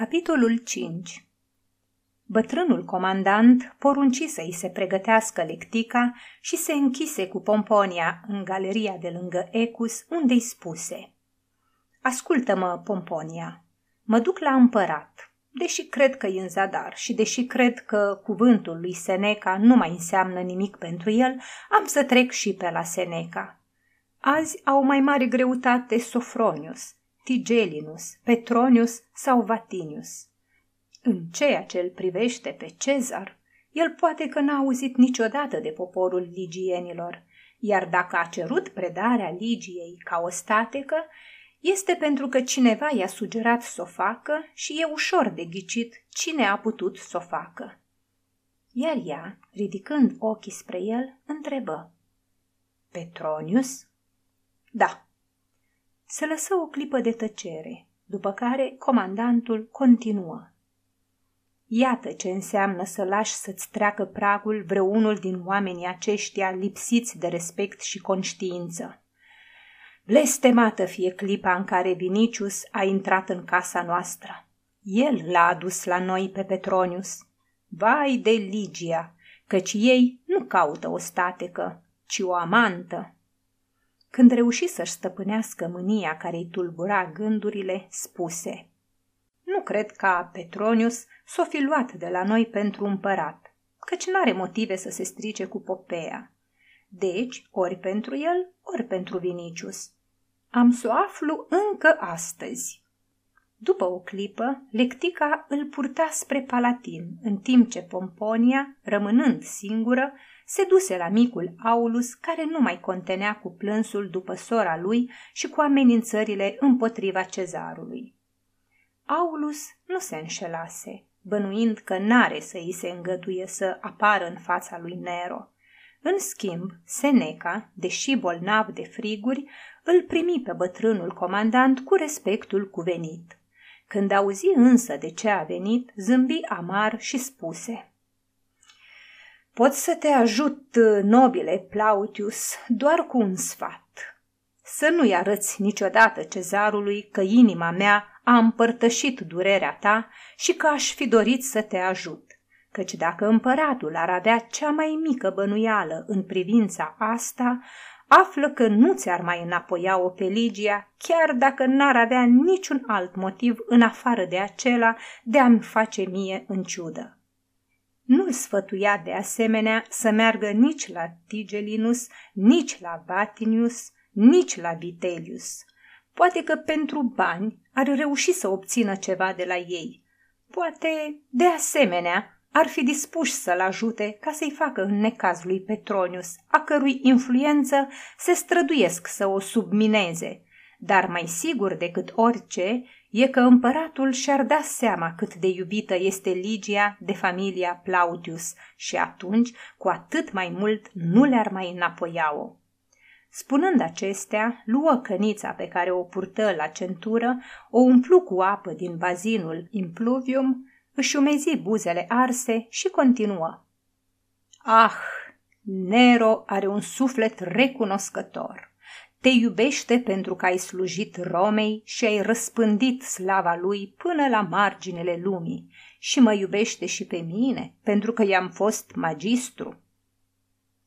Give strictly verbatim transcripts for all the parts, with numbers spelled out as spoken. Capitolul cinci. Bătrânul comandant porunci să-i se pregătească lectica și se închise cu Pomponia în galeria de lângă Ecus, unde îi spuse: „Ascultă-mă, Pomponia, mă duc la împărat, deși cred că e în zadar și deși cred că cuvântul lui Seneca nu mai înseamnă nimic pentru el, am să trec și pe la Seneca. Azi au mai mare greutate Sofronius, Tigellinus, Petronius sau Vatinius. În ceea ce îl privește pe Cezar, el poate că n-a auzit niciodată de poporul ligienilor, iar dacă a cerut predarea Ligiei ca o statecă, este pentru că cineva i-a sugerat să o facă și e ușor de ghicit cine a putut să o facă." Iar ea, ridicând ochii spre el, întrebă: „Petronius?" „Da." Se lăsă o clipă de tăcere, după care comandantul continuă: „Iată ce înseamnă să lași să-ți treacă pragul vreunul din oamenii aceștia lipsiți de respect și conștiință. Blestemată fie clipa în care Vinicius a intrat în casa noastră. El l-a adus la noi pe Petronius. Vai de Ligia, căci ei nu caută o statecă, ci o amantă." Când reuși să-și stăpânească mânia care îi tulbura gândurile, spuse: „Nu cred ca Petronius s-o fi luat de la noi pentru împărat, căci n-are motive să se strice cu Popeea. Deci, ori pentru el, ori pentru Vinicius. Am să o aflu încă astăzi." După o clipă, lectica îl purta spre Palatin, în timp ce Pomponia, rămânând singură, se duse la micul Aulus, care nu mai contenea cu plânsul după sora lui și cu amenințările împotriva Cezarului. Aulus nu se înșelase, bănuind că n-are să îi se îngăduie să apară în fața lui Nero. În schimb, Seneca, deși bolnav de friguri, îl primi pe bătrânul comandant cu respectul cuvenit. Când auzi însă de ce a venit, zâmbi amar și spuse: „Pot să te ajut, nobile Plautius, doar cu un sfat. Să nu-i arăți niciodată Cezarului că inima mea a împărtășit durerea ta și că aș fi dorit să te ajut, căci dacă împăratul ar avea cea mai mică bănuială în privința asta, află că nu ți-ar mai înapoia-o pe Ligia, chiar dacă n-ar avea niciun alt motiv în afară de acela de a-mi face mie în ciudă." Nu-l sfătuia de asemenea să meargă nici la Tigellinus, nici la Vatinius, nici la Vitelius. Poate că pentru bani ar reuși să obțină ceva de la ei. Poate, de asemenea, ar fi dispuși să-l ajute ca să-i facă în necaz lui Petronius, a cărui influență se străduiesc să o submineze. Dar mai sigur decât orice e că împăratul și-ar da seama cât de iubită este Ligia de familia Plautius și atunci, cu atât mai mult, nu le-ar mai înapoia-o. Spunând acestea, luă cănița pe care o purtă la centură, o umplu cu apă din bazinul impluvium, își umezi buzele arse și continuă: „Ah, Nero are un suflet recunoscător. Te iubește pentru că ai slujit Romei și ai răspândit slava lui până la marginile lumii și mă iubește și pe mine pentru că i-am fost magistru."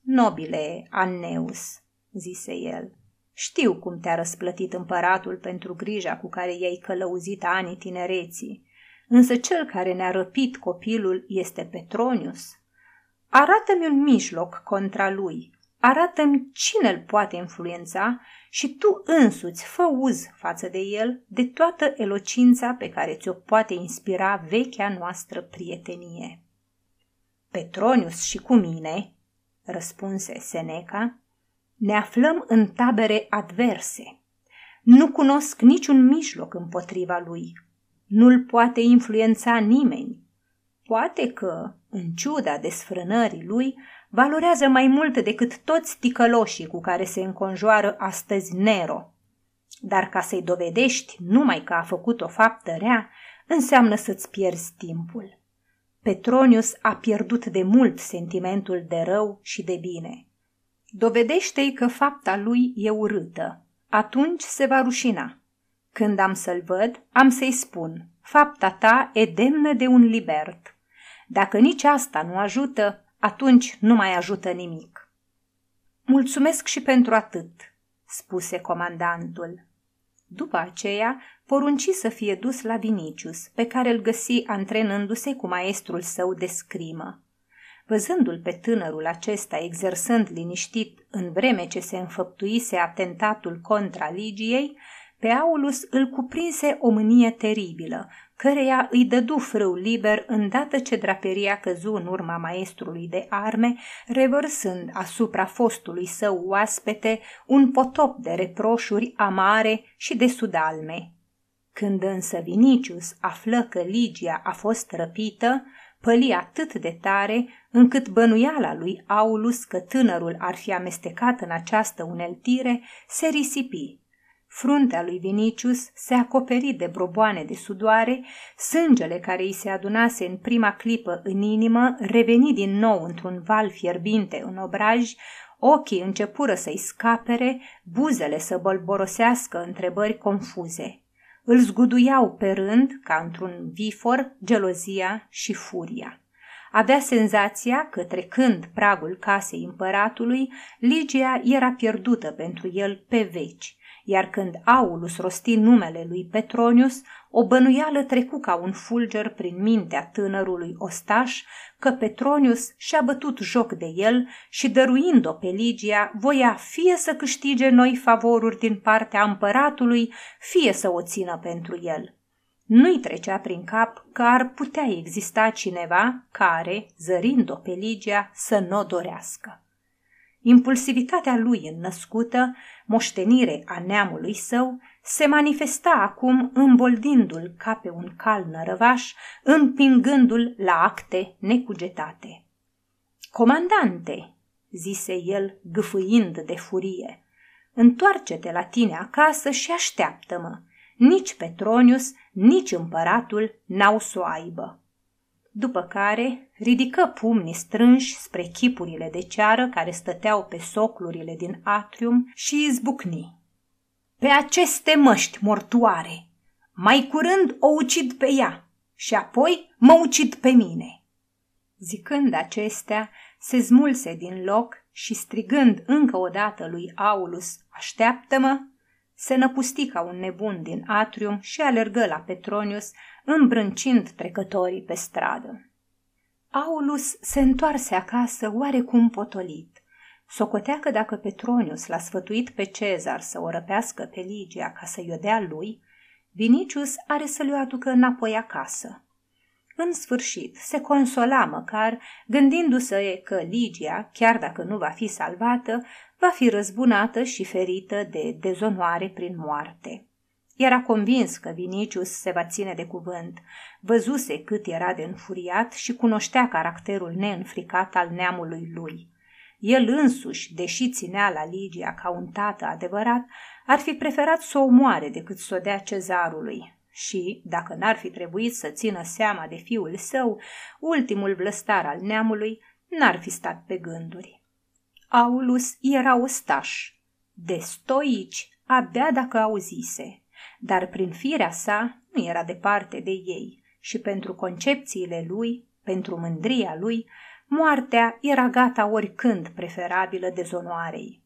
„Nobile Anneus," zise el, „știu cum te-a răsplătit împăratul pentru grija cu care i-ai călăuzit anii tinereții, însă cel care ne-a răpit copilul este Petronius. Arată-mi un mijloc contra lui, arată-mi cine îl poate influența și tu însuți fă uz față de el de toată elocința pe care ți-o poate inspira vechea noastră prietenie." „Petronius și cu mine," răspunse Seneca, „ne aflăm în tabere adverse. Nu cunosc niciun mijloc împotriva lui. Nu-l poate influența nimeni. Poate că, în ciuda desfrânării lui, valorează mai mult decât toți ticăloșii cu care se înconjoară astăzi Nero. Dar ca să-i dovedești numai că a făcut o faptă rea, înseamnă să-ți pierzi timpul. Petronius a pierdut de mult sentimentul de rău și de bine. Dovedește-i că fapta lui e urâtă. Atunci se va rușina. Când am să-l văd, am să-i spun, fapta ta e demnă de un libert. Dacă nici asta nu ajută, atunci nu mai ajută nimic. Mulțumesc și pentru atât, spuse comandantul. După aceea, porunci să fie dus la Vinicius, pe care îl găsi antrenându-se cu maestrul său de scrimă. Văzându-l pe tânărul acesta exersând liniștit în vreme ce se înfăptuise atentatul contra Ligiei, pe Aulus îl cuprinse o mânie teribilă, căreia îi dădu frâu liber îndată ce draperia căzu în urma maestrului de arme, revărsând asupra fostului său oaspete un potop de reproșuri amare și de sudalme. Când însă Vinicius află că Ligia a fost răpită, păli atât de tare încât bănuiala lui Aulus că tânărul ar fi amestecat în această uneltire se risipi. Fruntea lui Vinicius se acoperi de broboane de sudoare, sângele care îi se adunase în prima clipă în inimă reveni din nou într-un val fierbinte în obraj, ochii începură să-i scapere, buzele să bolborosească întrebări confuze. Îl zguduiau pe rând, ca într-un vifor, gelozia și furia. Avea senzația că, trecând pragul casei împăratului, Ligia era pierdută pentru el pe veci, iar când Aulus rosti numele lui Petronius, o bănuială trecu ca un fulger prin mintea tânărului ostaș că Petronius și-a bătut joc de el și, dăruind-o pe Ligia, voia fie să câștige noi favoruri din partea împăratului, fie să o țină pentru el. Nu-i trecea prin cap că ar putea exista cineva care, zărind-o pe Ligia, să n-o dorească. Impulsivitatea lui înnăscută, moștenire a neamului său, se manifesta acum îmboldindu-l ca pe un cal nărăvaș, împingându-l la acte necugetate. "Comandante," zise el, gâfâind de furie, "întoarce-te la tine acasă și așteaptă-mă. Nici Petronius, nici împăratul n-au să o aibă." După care ridică pumnii strânși spre chipurile de ceară care stăteau pe soclurile din atrium și izbucni: "Pe aceste măști mortoare! Mai curând o ucid pe ea și apoi mă ucid pe mine!" Zicând acestea, se smulse din loc și, strigând încă o dată lui Aulus, "Așteaptă-mă!", se năpusti ca un nebun din atrium și alergă la Petronius, îmbrâncind trecătorii pe stradă. Aulus se întoarse acasă oarecum potolit. Socotea că dacă Petronius l-a sfătuit pe Cezar să o răpească pe Ligia ca să-i o dea lui, Vinicius are să le aducă înapoi acasă. În sfârșit, se consola măcar, gândindu-se că Ligia, chiar dacă nu va fi salvată, va fi răzbunată și ferită de dezonoare prin moarte. Era convins că Vinicius se va ține de cuvânt, văzuse cât era de înfuriat și cunoștea caracterul neînfricat al neamului lui. El însuși, deși ținea la Ligia ca un tată adevărat, ar fi preferat să o omoare decât să o dea Cezarului. Și, dacă n-ar fi trebuit să țină seama de fiul său, ultimul vlăstar al neamului, n-ar fi stat pe gânduri. Aulus era ostaș, de stoici abia dacă auzise, dar prin firea sa nu era departe de ei și pentru concepțiile lui, pentru mândria lui, moartea era gata oricând preferabilă dezonoarei.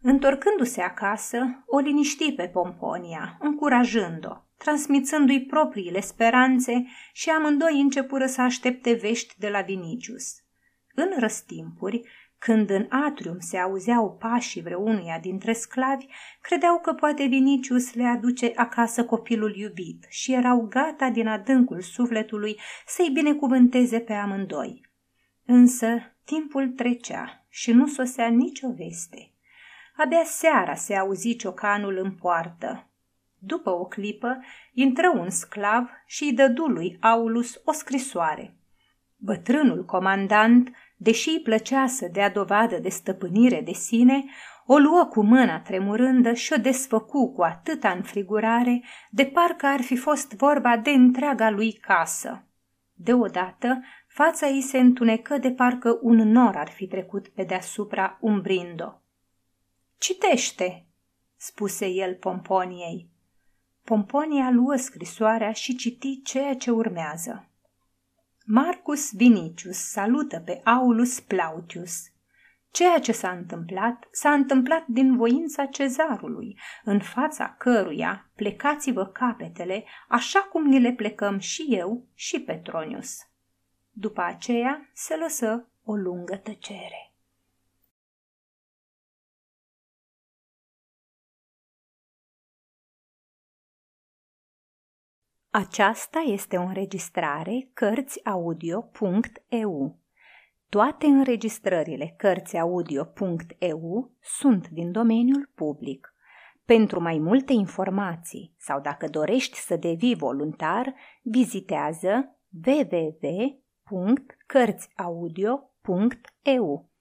Întorcându-se acasă, o liniști pe Pomponia, încurajând-o, transmițându-i propriile speranțe, și amândoi începură să aștepte vești de la Vinicius. În răstimpuri, când în atrium se auzeau pașii vreunuia dintre sclavi, credeau că poate Vinicius le aduce acasă copilul iubit și erau gata din adâncul sufletului să-i binecuvânteze pe amândoi. Însă timpul trecea și nu sosea nicio veste. Abia seara se auzi ciocanul în poartă. După o clipă, intră un sclav și îi dădu lui Aulus o scrisoare. Bătrânul comandant, deși îi plăcea să dea dovadă de stăpânire de sine, o luă cu mâna tremurândă și o desfăcu cu atâta înfrigurare, de parcă ar fi fost vorba de întreaga lui casă. Deodată, fața ei se întunecă de parcă un nor ar fi trecut pe deasupra, umbrind-o. "Citește!" spuse el Pomponiei. Pomponia luă scrisoarea și citi ceea ce urmează. Marcus Vinicius salută pe Aulus Plautius. Ceea ce s-a întâmplat, s-a întâmplat din voința Cezarului, în fața căruia plecați-vă capetele, așa cum ni le plecăm și eu și Petronius. După aceea se lăsă o lungă tăcere. Aceasta este o înregistrare cărți audio punct e u. Toate înregistrările cărți audio punct e u sunt din domeniul public. Pentru mai multe informații sau dacă dorești să devii voluntar, vizitează w w w punct cărți audio punct e u.